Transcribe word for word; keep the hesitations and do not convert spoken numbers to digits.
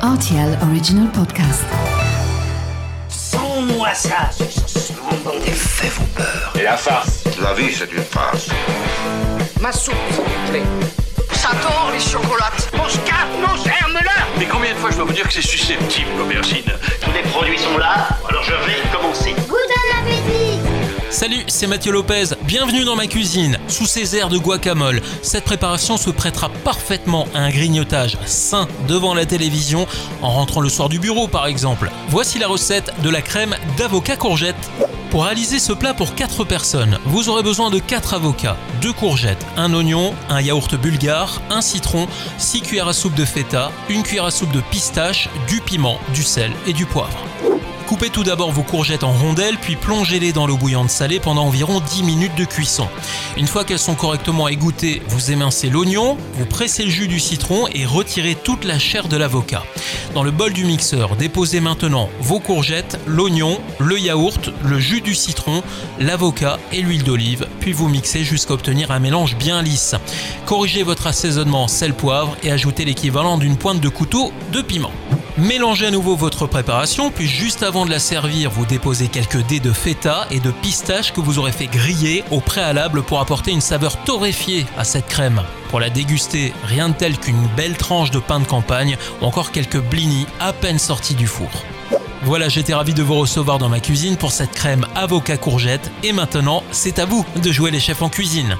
R T L Original Podcast. Sans-moi ça, mon des faits vous peur. Et la farce. La vie, c'est une farce. Ma soupe, s'il vous plaît. Ça tord les chocolates. Mon scarpe, mon germe-là. Mais combien de fois je dois vous dire que c'est susceptible, l'aubergine? Tous les produits sont là, alors je vais commencer. Vous donne l'appétit. Salut, c'est Mathieu Lopez, bienvenue dans ma cuisine. Sous ces airs de guacamole, cette préparation se prêtera parfaitement à un grignotage sain devant la télévision, en rentrant le soir du bureau par exemple. Voici la recette de la crème d'avocat courgette. Pour réaliser ce plat pour quatre personnes, vous aurez besoin de quatre avocats, deux courgettes, un oignon, un yaourt bulgare, un citron, six cuillères à soupe de feta, une cuillère à soupe de pistache, du piment, du sel et du poivre. Coupez tout d'abord vos courgettes en rondelles, puis plongez-les dans l'eau bouillante salée pendant environ dix minutes de cuisson. Une fois qu'elles sont correctement égouttées, vous émincez l'oignon, vous pressez le jus du citron et retirez toute la chair de l'avocat. Dans le bol du mixeur, déposez maintenant vos courgettes, l'oignon, le yaourt, le jus du citron, l'avocat et l'huile d'olive, puis vous mixez jusqu'à obtenir un mélange bien lisse. Corrigez votre assaisonnement sel-poivre et ajoutez l'équivalent d'une pointe de couteau de piment. Mélangez à nouveau votre préparation, puis juste avant de la servir, vous déposez quelques dés de feta et de pistache que vous aurez fait griller au préalable pour apporter une saveur torréfiée à cette crème. Pour la déguster, rien de tel qu'une belle tranche de pain de campagne ou encore quelques blinis à peine sortis du four. Voilà, j'étais ravi de vous recevoir dans ma cuisine pour cette crème avocat courgette. Et maintenant, c'est à vous de jouer les chefs en cuisine.